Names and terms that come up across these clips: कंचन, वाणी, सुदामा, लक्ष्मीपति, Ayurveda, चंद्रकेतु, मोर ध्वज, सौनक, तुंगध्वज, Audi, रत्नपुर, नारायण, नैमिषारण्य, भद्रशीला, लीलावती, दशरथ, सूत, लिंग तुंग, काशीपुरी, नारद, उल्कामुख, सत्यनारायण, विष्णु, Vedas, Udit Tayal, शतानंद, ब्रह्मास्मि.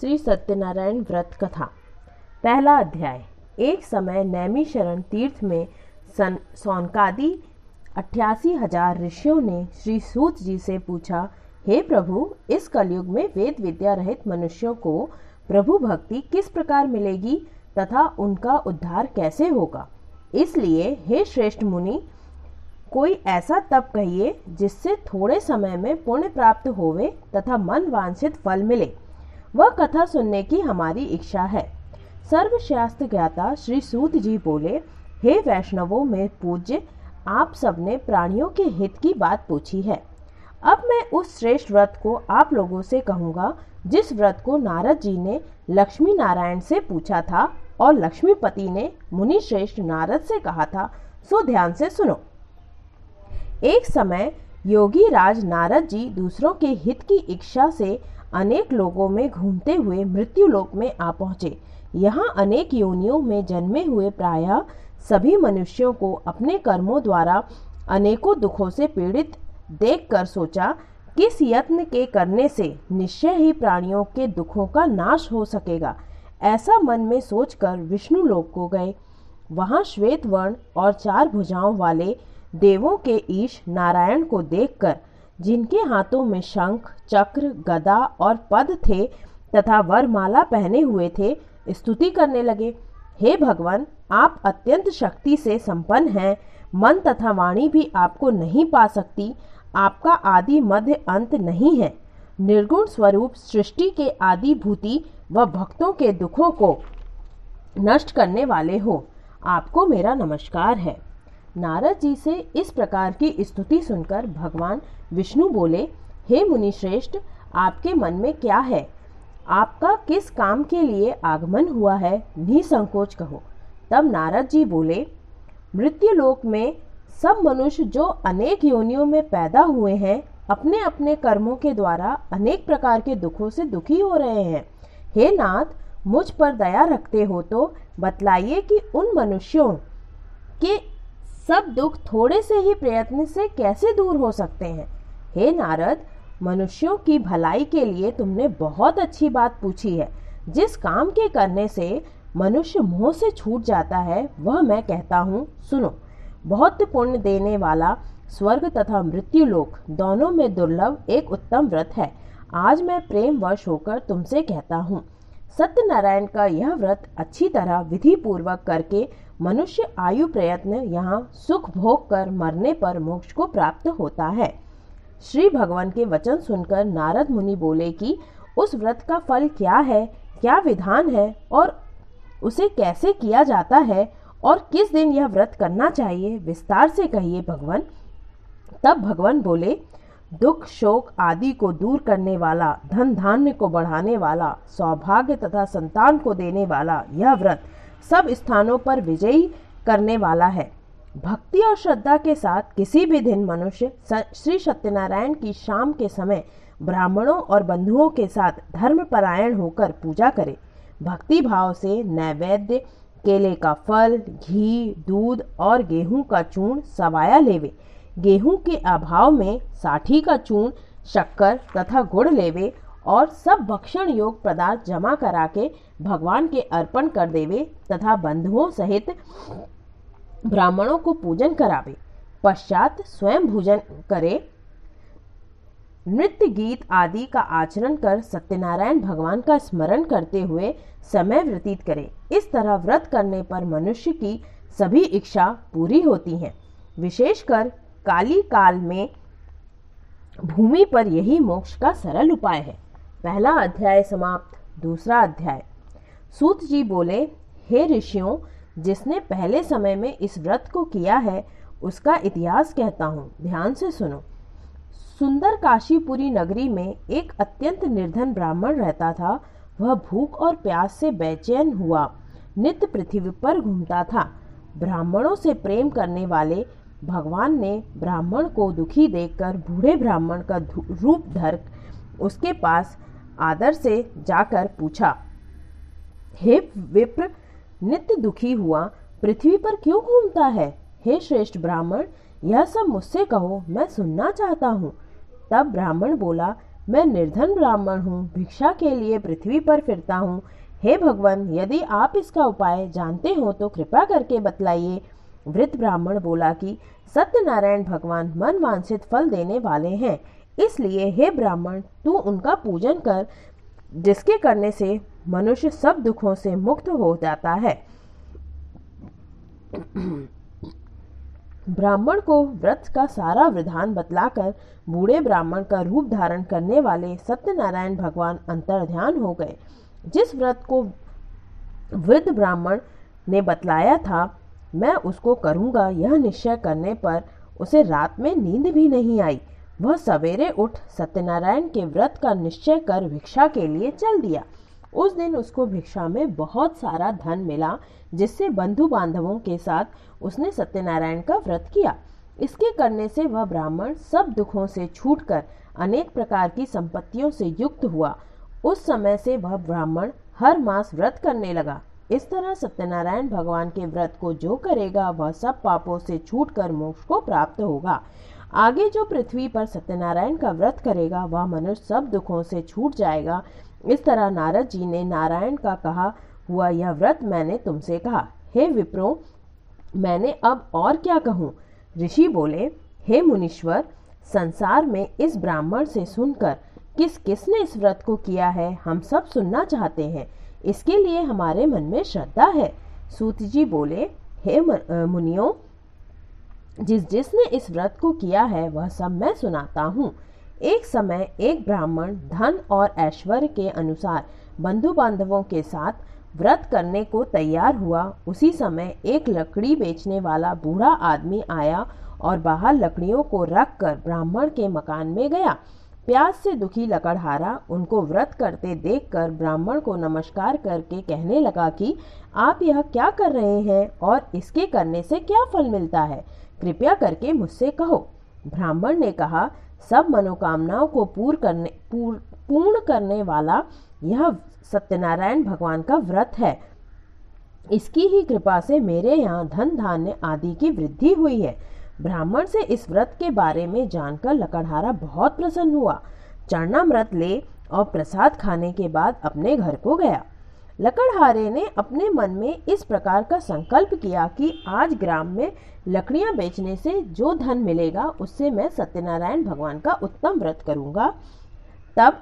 श्री सत्यनारायण व्रत कथा। पहला अध्याय। एक समय नैमिषारण्य तीर्थ में सौनकादी 88,000 ऋषियों ने श्री सूत जी से पूछा, हे प्रभु, इस कलयुग में वेद विद्या रहित मनुष्यों को प्रभु भक्ति किस प्रकार मिलेगी तथा उनका उद्धार कैसे होगा। इसलिए हे श्रेष्ठ मुनि, कोई ऐसा तप कहिए जिससे थोड़े समय में पुण्य प्राप्त होवे तथा मन वांछित फल मिले। वह कथा सुनने की हमारी इच्छा है। सर्वशास्त्र ज्ञाता श्री सूत जी बोले, हे वैष्णवों में पूज्य, आप सबने प्राणियों के हित की बात पूछी है। अब मैं उस श्रेष्ठ व्रत को आप लोगों से कहूँगा जिस व्रत को नारद जी ने लक्ष्मी नारायण से पूछा था और लक्ष्मीपति ने मुनि श्रेष्ठ नारद से कहा था। सो ध्यान से सुनो। एक समय योगी राज नारद जी दूसरों के हित की इच्छा से अनेक लोगों में घूमते हुए मृत्यु लोक में आ पहुँचे। यहाँ अनेक योनियों में जन्मे हुए प्रायः सभी मनुष्यों को अपने कर्मों द्वारा अनेकों दुखों से पीड़ित देखकर सोचा, किस यत्न के करने से निश्चय ही प्राणियों के दुखों का नाश हो सकेगा। ऐसा मन में सोचकर विष्णु लोक को गए। वहाँ श्वेत वर्ण और 4 भुजाओं वाले देवों के ईश नारायण को देखकर, जिनके हाथों में शंख, चक्र, गदा और पद थे तथा वरमाला पहने हुए थे, स्तुति करने लगे। हे भगवान, आप अत्यंत शक्ति से संपन्न हैं। मन तथा वाणी भी आपको नहीं पा सकती। आपका आदि मध्य अंत नहीं है। निर्गुण स्वरूप सृष्टि के आदि भूति व भक्तों के दुखों को नष्ट करने वाले हो। आपको मेरा नमस्कार है। नारद जी से इस प्रकार की स्तुति सुनकर भगवान विष्णु बोले, हे मुनि श्रेष्ठ, आपके मन में क्या है? आपका किस काम के लिए आगमन हुआ है? निसंकोच कहो। तब नारद जी बोले, मृत्युलोक में सब मनुष्य जो अनेक योनियों में पैदा हुए हैं, अपने अपने कर्मों के द्वारा अनेक प्रकार के दुखों से दुखी हो रहे हैं। हे नाथ, मुझ पर दया रखते हो तो बतलाइए कि उन मनुष्यों के सब दुख थोड़े से ही प्रयत्न से कैसे दूर हो सकते हैं। हे नारद, मनुष्यों की भलाई के लिए तुमने बहुत अच्छी बात पूछी है। जिस काम के करने से मनुष्य मोह से छूट जाता है, वह मैं कहता हूँ, सुनो। बहुत पुण्य देने वाला स्वर्ग तथा मृत्युलोक दोनों में दुर्लभ एक उत्तम व्रत है। आज मैं प्रेमवश होकर तुमसे कहता हूँ, सत्यनारायण का यह व्रत अच्छी तरह विधि पूर्वक करके मनुष्य आयु प्रयत्न यहाँ सुख भोग कर मरने पर मोक्ष को प्राप्त होता है। श्री भगवान के वचन सुनकर नारद मुनि बोले कि उस व्रत का फल क्या है, क्या विधान है और उसे कैसे किया जाता है और किस दिन यह व्रत करना चाहिए, विस्तार से कहिए भगवान। तब भगवान बोले, दुख शोक आदि को दूर करने वाला, धन धान्य को बढ़ाने वाला, सौभाग्य तथा संतान को देने वाला यह व्रत सब स्थानों पर विजयी करने वाला है। भक्ति और श्रद्धा के साथ किसी भी दिन मनुष्य श्री सत्यनारायण की शाम के समय ब्राह्मणों और बंधुओं के साथ धर्मपरायण होकर पूजा करे। भक्ति भाव से नैवेद्य, केले का फल, घी, दूध और गेहूं का चूर्ण सवाया लेवे। गेहूं के अभाव में साठी का चूर्ण, शक्कर तथा गुड़ लेवे और सब भक्षण योग पदार्थ जमा करा के भगवान के अर्पण कर देवे तथा बंधुओं सहित ब्राह्मणों को पूजन करावे। पश्चात स्वयं भोजन करे। नृत्य गीत आदि का आचरण कर सत्यनारायण भगवान का स्मरण करते हुए समय व्यतीत करें। इस तरह व्रत करने पर मनुष्य की सभी इच्छा पूरी होती हैं। विशेषकर काली काल में भूमि पर यही मोक्ष का सरल उपाय है। पहला अध्याय समाप्त। दूसरा अध्याय। सूत जी बोले, हे ऋषियों, जिसने पहले समय में इस व्रत को किया है उसका इतिहास कहता हूँ, ध्यान से सुनो। सुंदर काशीपुरी नगरी में एक अत्यंत निर्धन ब्राह्मण रहता था। वह भूख और प्यास से बेचैन हुआ नित्य पृथ्वी पर घूमता था। ब्राह्मणों से प्रेम करने वाले भगवान ने ब्राह्मण को दुखी देखकर बूढ़े ब्राह्मण का रूप धर उसके पास आदर से जाकर पूछा, हे विप्र, नित्य दुखी हुआ पृथ्वी पर क्यों घूमता है? हे श्रेष्ठ ब्राह्मण, यह सब मुझसे कहो, मैं सुनना चाहता हूँ। तब ब्राह्मण बोला, मैं निर्धन ब्राह्मण हूँ, भिक्षा के लिए पृथ्वी पर फिरता हूँ। हे भगवान, यदि आप इसका उपाय जानते हो तो कृपा करके बतलाइए। वृद्ध ब्राह्मण बोला कि सत्यनारायण भगवान मन वांछित फल देने वाले हैं, इसलिए हे ब्राह्मण तू उनका पूजन कर, जिसके करने से मनुष्य सब दुखों से मुक्त हो जाता है। ब्राह्मण को व्रत का सारा विधान बतलाकर बूढ़े ब्राह्मण का रूप धारण करने वाले सत्यनारायण भगवान अंतर्ध्यान हो गए। जिस व्रत को वृद्ध ब्राह्मण ने बतलाया था मैं उसको करूँगा, यह निश्चय करने पर उसे रात में नींद भी नहीं आई। वह सवेरे उठ सत्यनारायण के व्रत का निश्चय कर भिक्षा के लिए चल दिया। उस दिन उसको भिक्षा में बहुत सारा धन मिला, जिससे बंधु बांधवों के साथ उसने सत्यनारायण का व्रत किया। इसके करने से वह ब्राह्मण सब दुखों से छूटकर अनेक प्रकार की संपत्तियों से युक्त हुआ। उस समय से वह ब्राह्मण हर मास व्रत करने लगा। इस तरह सत्यनारायण भगवान के व्रत को जो करेगा वह सब पापों से छूटकर मोक्ष को प्राप्त होगा। आगे जो पृथ्वी पर सत्यनारायण का व्रत करेगा वह मनुष्य सब दुखों से छूट जाएगा। इस तरह नारद जी ने नारायण का कहा हुआ यह व्रत मैंने तुमसे कहा। हे विप्रो, मैंने अब और क्या कहूँ? ऋषि बोले, हे मुनीश्वर, संसार में इस ब्राह्मण से सुनकर किसने इस व्रत को किया है हम सब सुनना चाहते हैं। इसके लिए हमारे मन में श्रद्धा है। सूत जी बोले, हे मुनियों, जिसने इस व्रत को किया है वह सब मैं सुनाता हूँ। एक समय एक ब्राह्मण धन और ऐश्वर्य के अनुसार बंधु बांधवों के साथ व्रत करने को तैयार हुआ। उसी समय एक लकड़ी बेचने वाला बूढ़ा आदमी आया और बाहर लकड़ियों को रख कर ब्राह्मण के मकान में गया। प्यास से दुखी लकड़हारा उनको व्रत करते देखकर ब्राह्मण को नमस्कार करके कहने लगा कि आप यह क्या कर रहे हैं और इसके करने से क्या फल मिलता है, कृपया करके मुझसे कहो। ब्राह्मण ने कहा, सब मनोकामनाओं को पूर्ण करने वाला यह सत्यनारायण भगवान का व्रत है। इसकी ही कृपा से मेरे यहाँ धन धान्य आदि की वृद्धि हुई है। ब्राह्मण से इस व्रत के बारे में जानकर लकड़हारा बहुत प्रसन्न हुआ। चरणामृत ले और प्रसाद खाने के बाद अपने घर को गया। लकड़हारे ने अपने मन में इस प्रकार का संकल्प किया कि आज ग्राम में लकड़ियां बेचने से जो धन मिलेगा उससे मैं सत्यनारायण भगवान का उत्तम व्रत करूंगा। तब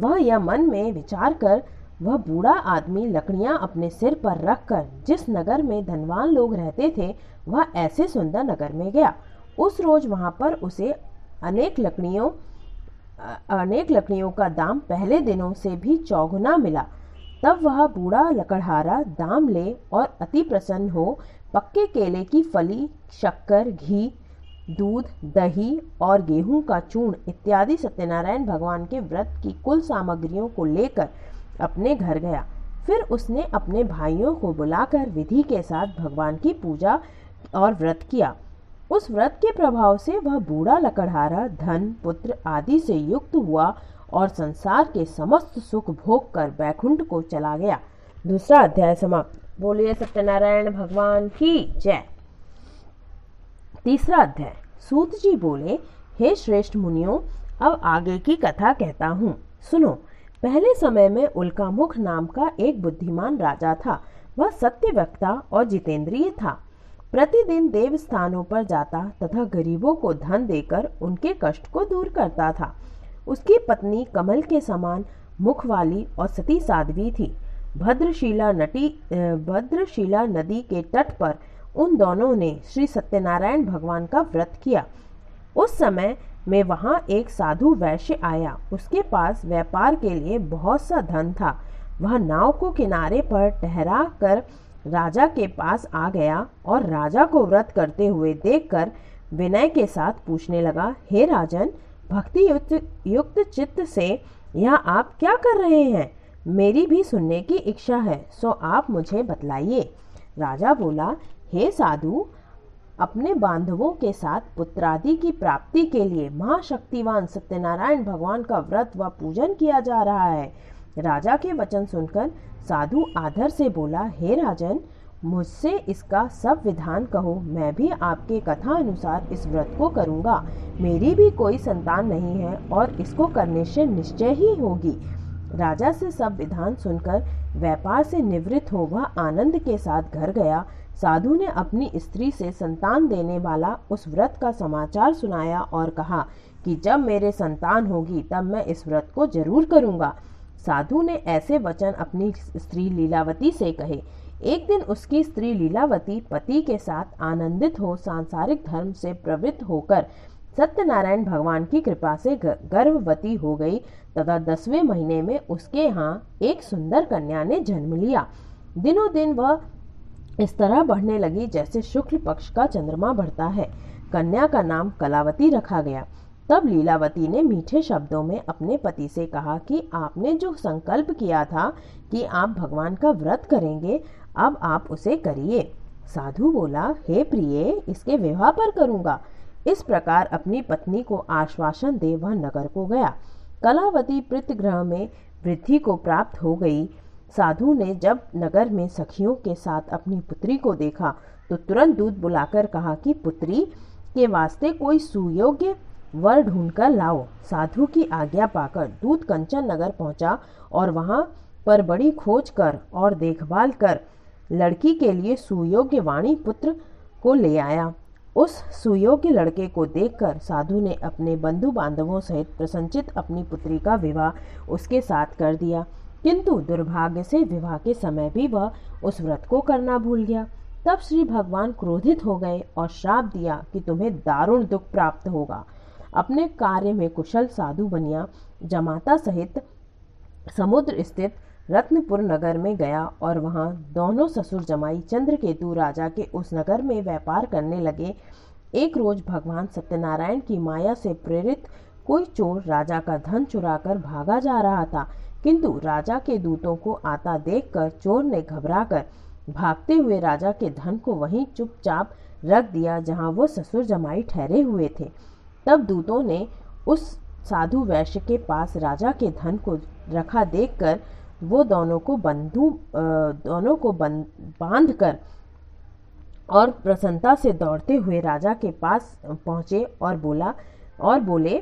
वह यह मन में विचार कर वह बूढ़ा आदमी लकड़ियां अपने सिर पर रखकर जिस नगर में धनवान लोग रहते थे वह ऐसे सुंदर नगर में गया। उस रोज वहां पर उसे अनेक लकड़ियों का दाम पहले दिनों से भी चौगुना मिला। तब वह बूढ़ा लकड़हारा दाम ले और अति प्रसन्न हो पक्के केले की फली, शक्कर, घी, दूध, दही और गेहूं का चूर्ण इत्यादि सत्यनारायण भगवान के व्रत की कुल सामग्रियों को लेकर अपने घर गया। फिर उसने अपने भाइयों को बुलाकर विधि के साथ भगवान की पूजा और व्रत किया। उस व्रत के प्रभाव से वह बूढ़ा लकड़हारा धन, पुत्र आदि से युक्त हुआ और संसार के समस्त सुख भोग कर वैकुंठ को चला गया। दूसरा अध्याय समाप्त। बोलिए सत्यनारायण भगवान की जय। तीसरा अध्याय। सूत जी बोले, हे श्रेष्ठ मुनियों, अब आगे की कथा कहता हूँ, सुनो। पहले समय में उल्कामुख नाम का एक बुद्धिमान राजा था। वह सत्यवक्ता और जितेंद्रिय था। प्रतिदिन देव स्थानों पर जाता तथा गरीबों को धन देकर उनके कष्ट को दूर करता था। उसकी पत्नी कमल के समान मुख वाली और सती साध्वी थी। भद्रशीला नदी के तट पर उन दोनों ने श्री सत्यनारायण भगवान का व्रत किया। उस समय में वहाँ एक साधु वैश्य आया। उसके पास व्यापार के लिए बहुत सा धन था। वह नाव को किनारे पर ठहरा कर राजा के पास आ गया और राजा को व्रत करते हुए देखकर विनय के साथ पूछने लगा, हे राजन, भक्ति युक्त चित्त से यह आप क्या कर रहे हैं? मेरी भी सुनने की इच्छा है, सो आप मुझे बतलाइए। राजा बोला, हे साधु, अपने बांधवों के साथ पुत्रादि की प्राप्ति के लिए महाशक्तिवान सत्यनारायण भगवान का व्रत व पूजन किया जा रहा है। राजा के वचन सुनकर साधु आदर से बोला, हे राजन, मुझसे इसका सब विधान कहो, मैं भी आपके कथा अनुसार इस व्रत को करूँगा। मेरी भी कोई संतान नहीं है और इसको करने से निश्चय ही होगी। राजा से सब विधान सुनकर व्यापार से निवृत्त हो वह आनंद के साथ घर गया। साधु ने अपनी स्त्री से संतान देने वाला उस व्रत का समाचार सुनाया और कहा कि जब मेरे संतान होगी तब मैं इस व्रत को जरूर करूँगा। साधु ने ऐसे वचन अपनी स्त्री लीलावती से कहे। एक दिन उसकी स्त्री लीलावती पति के साथ आनंदित हो सांसारिक धर्म से प्रवृत्त होकर सत्यनारायण भगवान की कृपा से गर्भवती हो गई तथा 10वें महीने में उसके यहाँ एक सुंदर कन्या ने जन्म लिया। दिनों दिन वह इस तरह बढ़ने लगी जैसे शुक्ल पक्ष का चंद्रमा बढ़ता है। कन्या का नाम कलावती रखा गया। तब लीलावती ने मीठे शब्दों में अपने पति से कहा कि आपने जो संकल्प किया था कि आप भगवान का व्रत करेंगे, अब आप उसे करिए। साधु बोला, हे प्रिय, इसके विवाह पर करूँगा। इस प्रकार अपनी पत्नी को आश्वासन दे वह नगर को गया। कलावती पृथग्रह में वृद्धि को प्राप्त हो गई। साधु ने जब नगर में सखियों के साथ अपनी पुत्री को देखा तो तुरंत दूत बुलाकर कहा कि पुत्री के वास्ते कोई सुयोग्य वर ढूंढकर लाओ। साधु की आज्ञा पाकर दूत कंचन नगर पहुंचा और वहां पर बड़ी खोज कर और देखभाल कर लड़की के लिए सुयोग्य वाणी पुत्र को ले आया। उस सुयोग्य लड़के को देखकर साधु ने अपने बंधु बांधवों सहित प्रसन्नचित्त अपनी पुत्री का विवाह उसके साथ कर दिया, किंतु दुर्भाग्य से विवाह के समय भी वह उस व्रत को करना भूल गया। तब श्री भगवान क्रोधित हो गए और श्राप दिया कि तुम्हें दारुण दुख प्राप्त होगा। अपने कार्य में कुशल साधु बनिया जमाता सहित समुद्र स्थित रत्नपुर नगर में गया और वहाँ दोनों ससुर जमाई चंद्रकेतु राजा के उस नगर में व्यापार करने लगे। एक रोज भगवान सत्यनारायण की माया से प्रेरित कोई चोर राजा का धन चुराकर भागा जा रहा था, किंतु राजा के दूतों को आता देखकर चोर ने घबराकर भागते हुए राजा के धन को वहीं चुपचाप रख दिया जहाँ वो ससुर जमाई ठहरे हुए थे। तब दूतों ने उस साधु वैश्य के पास राजा के धन को रखा देखकर वो दोनों को बांध कर और प्रसन्नता से दौड़ते हुए राजा के पास पहुँचे और बोले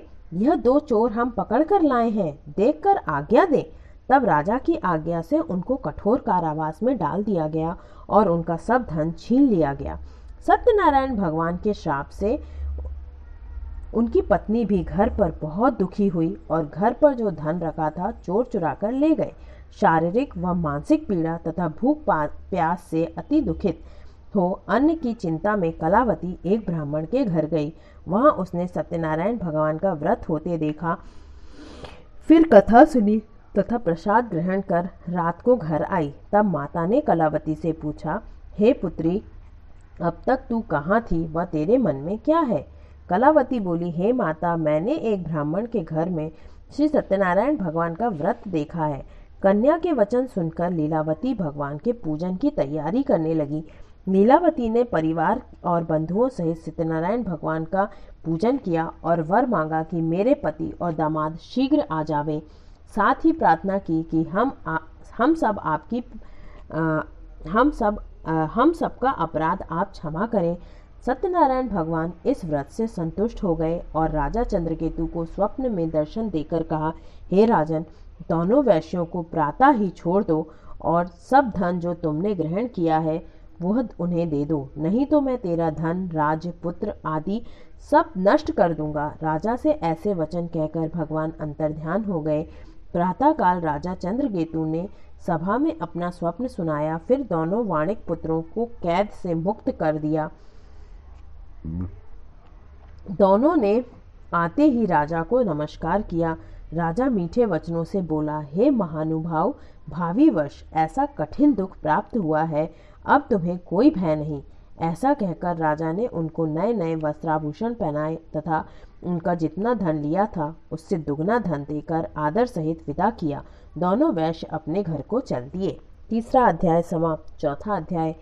यह दो चोर हम पकड़ कर लाए हैं, देखकर आज्ञा दे। तब राजा की आज्ञा से उनको कठोर कारावास में डाल दिया गया और उनका सब धन छीन लिया गया। सत्यनारायण भगवान के श्राप से उनकी पत्नी भी घर पर बहुत दुखी हुई और घर पर जो धन रखा था चोर चुरा कर ले गए। शारीरिक व मानसिक पीड़ा तथा भूख प्यास से अति दुखित हो अन्न की चिंता में कलावती एक ब्राह्मण के घर गई। वहां उसने सत्यनारायण भगवान का व्रत होते देखा, फिर कथा सुनी तथा प्रसाद ग्रहण कर रात को घर आई। तब माता ने कलावती से पूछा, हे पुत्री, अब तक तू कहाँ थी व तेरे मन में क्या है? कलावती बोली, हे माता, मैंने एक ब्राह्मण के घर में श्री सत्यनारायण भगवान का व्रत देखा है। कन्या के वचन सुनकर लीलावती भगवान के पूजन की तैयारी करने लगी। लीलावती ने परिवार और बंधुओं सहित सत्यनारायण भगवान का पूजन किया और वर मांगा कि मेरे पति और दामाद शीघ्र आ जावे। साथ ही प्रार्थना की कि हम सबका अपराध आप क्षमा करें। सत्यनारायण भगवान इस व्रत से संतुष्ट हो गए और राजा चंद्रकेतु को स्वप्न में दर्शन देकर कहा, हे राजन, दोनों वैश्यों को प्रातः ही छोड़ दो और सब धन जो तुमने ग्रहण किया है वह उन्हें दे दो, नहीं तो मैं तेरा धन, राज्य, पुत्र आदि सब नष्ट कर दूंगा। राजा से ऐसे वचन कहकर भगवान अंतर्ध्यान हो गए। प्रातःकाल राजा चंद्रकेतु ने सभा में अपना स्वप्न सुनाया, फिर दोनों वाणिक पुत्रों को कैद से मुक्त कर दिया। दोनों ने आते ही राजा को नमस्कार किया। राजा मीठे वचनों से बोला, हे महानुभाव, भावी वर्ष ऐसा कठिन दुख प्राप्त हुआ है, अब तुम्हें कोई भय नहीं। ऐसा कहकर राजा ने उनको नए नए वस्त्राभूषण पहनाए तथा उनका जितना धन लिया था उससे दुगना धन देकर आदर सहित विदा किया। दोनों वैश्य अपने घर को चल दिए। तीसरा अध्याय समाप्त। चौथा अध्याय।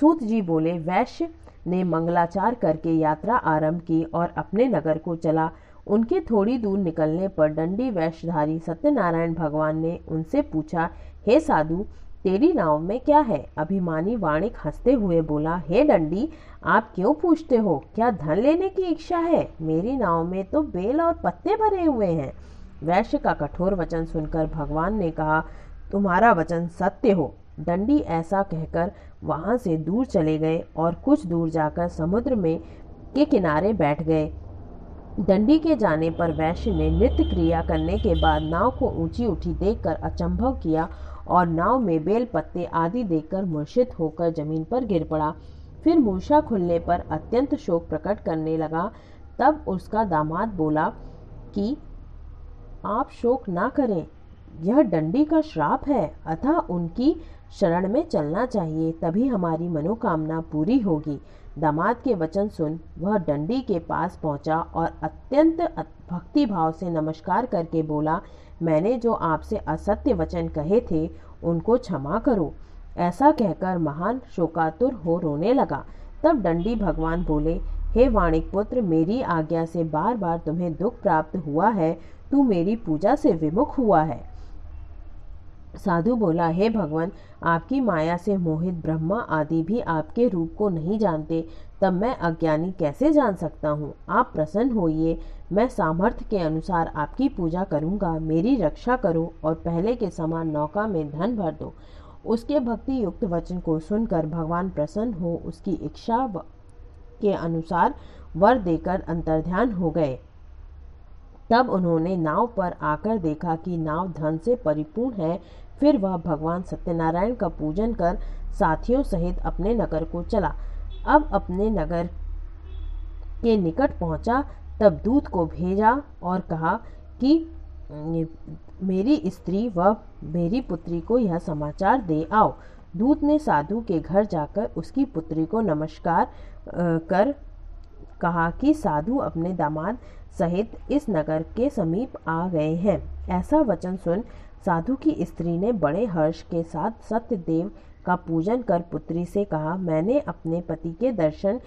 सूत जी बोले, वैश्य ने मंगलाचार करके यात्रा आरंभ की और अपने नगर को चला। उनके थोड़ी दूर निकलने पर दंडी वैश्यधारी सत्यनारायण भगवान ने उनसे पूछा, हे साधु, तेरी नाव में क्या है? अभिमानी वाणिक हंसते हुए बोला, हे डंडी, आप क्यों पूछते हो? क्या धन लेने की इच्छा है? मेरी नाव में तो बेल और पत्ते भरे हुए हैं। वैश्य का कठोर वचन सुनकर भगवान ने कहा, तुम्हारा वचन सत्य हो। डंडी ऐसा कहकर वहां से दूर चले गए और कुछ दूर जाकर समुद्र में के किनारे बैठ गए। डंडी के जाने पर वैश्य ने नित्य क्रिया करने के बाद नाव को ऊंची उठी देखकर अचंभव किया और नाव में बेल पत्ते आदि देखकर मूर्छित होकर जमीन पर गिर पड़ा। फिर मूर्छा खुलने पर अत्यंत शोक प्रकट करने लगा। तब उसका दामाद बोला कि आप शोक ना करें, यह डंडी का श्राप है, अतः उनकी शरण में चलना चाहिए, तभी हमारी मनोकामना पूरी होगी। दामाद के वचन सुन वह डंडी के पास पहुंचा और अत्यंत भक्ति भाव से नमस्कार करके बोला, मैंने जो आपसे असत्य वचन कहे थे उनको क्षमा करो। ऐसा कहकर महान शोकातुर हो रोने लगा। तब डंडी भगवान बोले, हे वाणिक पुत्र, मेरी आज्ञा से बार बार तुम्हें दुख प्राप्त हुआ है, तू मेरी पूजा से विमुख हुआ है। साधु बोला, हे भगवान, आपकी माया से मोहित ब्रह्मा आदि भी आपके रूप को नहीं जानते, तब मैं अज्ञानी कैसे जान सकता हूँ? आप प्रसन्न होइए, मैं सामर्थ्य के अनुसार आपकी पूजा करूँगा। मेरी रक्षा करो और पहले के समान नौका में धन भर दो। उसके भक्ति युक्त वचन को सुनकर भगवान प्रसन्न हो उसकी इच्छा के अनुसार वर देकर अंतर्ध्यान हो गए। तब उन्होंने नाव पर आकर देखा कि नाव धन से परिपूर्ण है। फिर वह भगवान सत्यनारायण का पूजन कर साथियों सहित अपने नगर को चला। अब अपने नगर के निकट पहुंचा, तब दूत को भेजा और कहा कि मेरी स्त्री व मेरी पुत्री को यह समाचार दे आओ। दूत ने साधु के घर जाकर उसकी पुत्री को नमस्कार कर कहा कि साधु अपने दामाद सहित इस नगर के समीप आ गए हैं। ऐसा वचन सुन साधु की स्त्री ने बड़े हर्ष के साथ सत्यदेव का पूजन कर पुत्री से कहा, मैंने अपने पति के दर्शन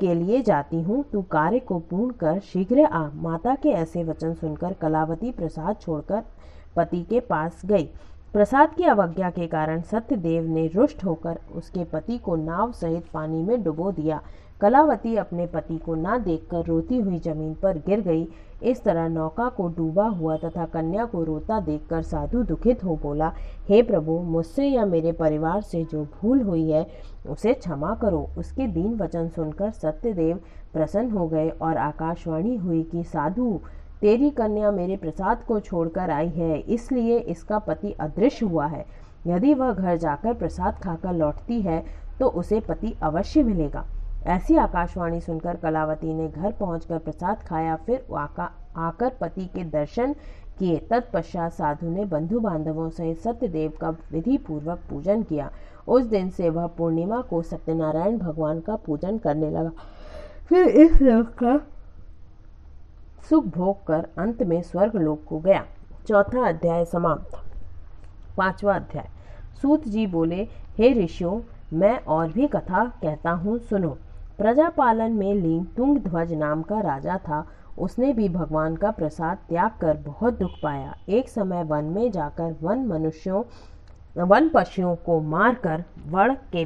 के लिए जाती हूँ, तू कार्य को पूर्ण कर शीघ्र आ। माता के ऐसे वचन सुनकर कलावती प्रसाद छोड़कर पति के पास गई। प्रसाद की अवज्ञा के कारण सत्यदेव ने रुष्ट होकर उसके पति को नाव सहित पानी में डुबो दिया। कलावती अपने पति को ना देखकर रोती हुई जमीन पर गिर गई। इस तरह नौका को डूबा हुआ तथा कन्या को रोता देखकर साधु दुखित हो बोला, हे प्रभु, मुझसे या मेरे परिवार से जो भूल हुई है उसे क्षमा करो। उसके दीन वचन सुनकर सत्यदेव प्रसन्न हो गए और आकाशवाणी हुई कि साधु, तेरी कन्या मेरे प्रसाद को छोड़कर आई है, इसलिए इसका पति अदृश्य हुआ है। यदि वह घर जाकर प्रसाद खाकर लौटती है तो उसे पति अवश्य मिलेगा। ऐसी आकाशवाणी सुनकर कलावती ने घर पहुंचकर प्रसाद खाया, फिर आकर पति के दर्शन किए। तत्पश्चात साधु ने बंधु बांधवों सहित सत्यदेव का विधि पूर्वक पूजन किया। उस दिन से वह पूर्णिमा को सत्यनारायण भगवान का पूजन करने लगा। फिर इस लोक का सुख भोग कर अंत में स्वर्ग लोक को गया। चौथा अध्याय समाप्त। पांचवा अध्याय। सूत जी बोले, हे ऋषियों, मैं और भी कथा कहता हूँ, सुनो। प्रजापालन में लिंग तुंग नाम का राजा था। उसने भी भगवान का प्रसाद त्याग कर बहुत दुख पाया। एक समय वन में जाकर वन पशुओं को मारकर वड़ के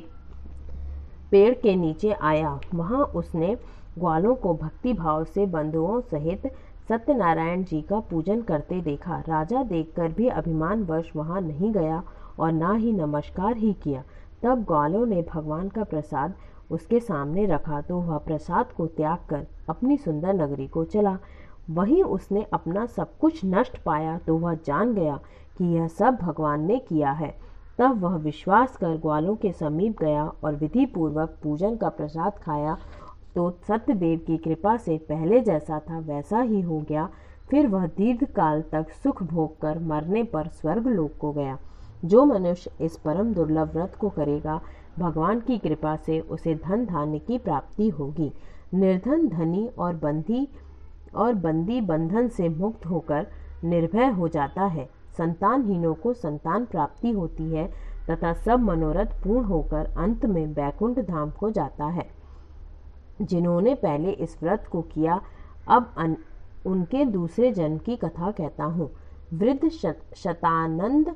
पेड़ के नीचे आया। वहाँ उसने ग्वालों को भक्ति भाव से बंधुओं सहित सत्यनारायण जी का पूजन करते देखा। राजा देखकर भी अभिमानवश वहाँ नहीं गया और ना ही नमस्कार ही किया। तब ग्वालों ने भगवान का प्रसाद उसके सामने रखा तो वह प्रसाद को त्याग कर अपनी सुंदर नगरी को चला। वहीं उसने अपना सब कुछ नष्ट पाया तो वह जान गया कि यह सब भगवान ने किया है। तब वह विश्वास कर ग्वालों के समीप गया और विधि पूर्वक पूजन का प्रसाद खाया तो सत्यदेव की कृपा से पहले जैसा था वैसा ही हो गया। फिर वह दीर्घकाल तक सुख भोग कर मरने पर स्वर्ग लोक को गया। जो मनुष्य इस परम दुर्लभ व्रत को करेगा, भगवान की कृपा से उसे धन धान्य की प्राप्ति होगी। निर्धन धनी और बंदी बंधन से मुक्त होकर निर्भय हो जाता है। संतानहीनों को संतान प्राप्ति होती है तथा सब मनोरथ पूर्ण होकर अंत में वैकुंठ धाम को जाता है। जिन्होंने पहले इस व्रत को किया, अब उनके दूसरे जन्म की कथा कहता हूँ। वृद्ध शतानंद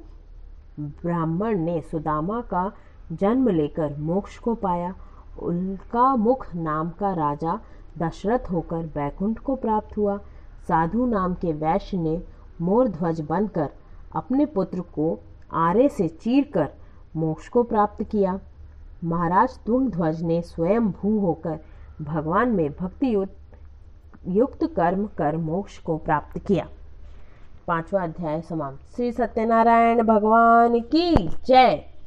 ब्राह्मण ने सुदामा का जन्म लेकर मोक्ष को पाया। उल्कामुख नाम का राजा दशरथ होकर वैकुंठ को प्राप्त हुआ। साधु नाम के वैश्य ने मोर ध्वज बनकर अपने पुत्र को आरे से चीरकर मोक्ष को प्राप्त किया। महाराज तुंगध्वज ने स्वयं भू होकर भगवान में भक्ति युक्त कर्म कर मोक्ष को प्राप्त किया। पांचवा अध्याय समाप्त। श्री सत्यनारायण भगवान की जय।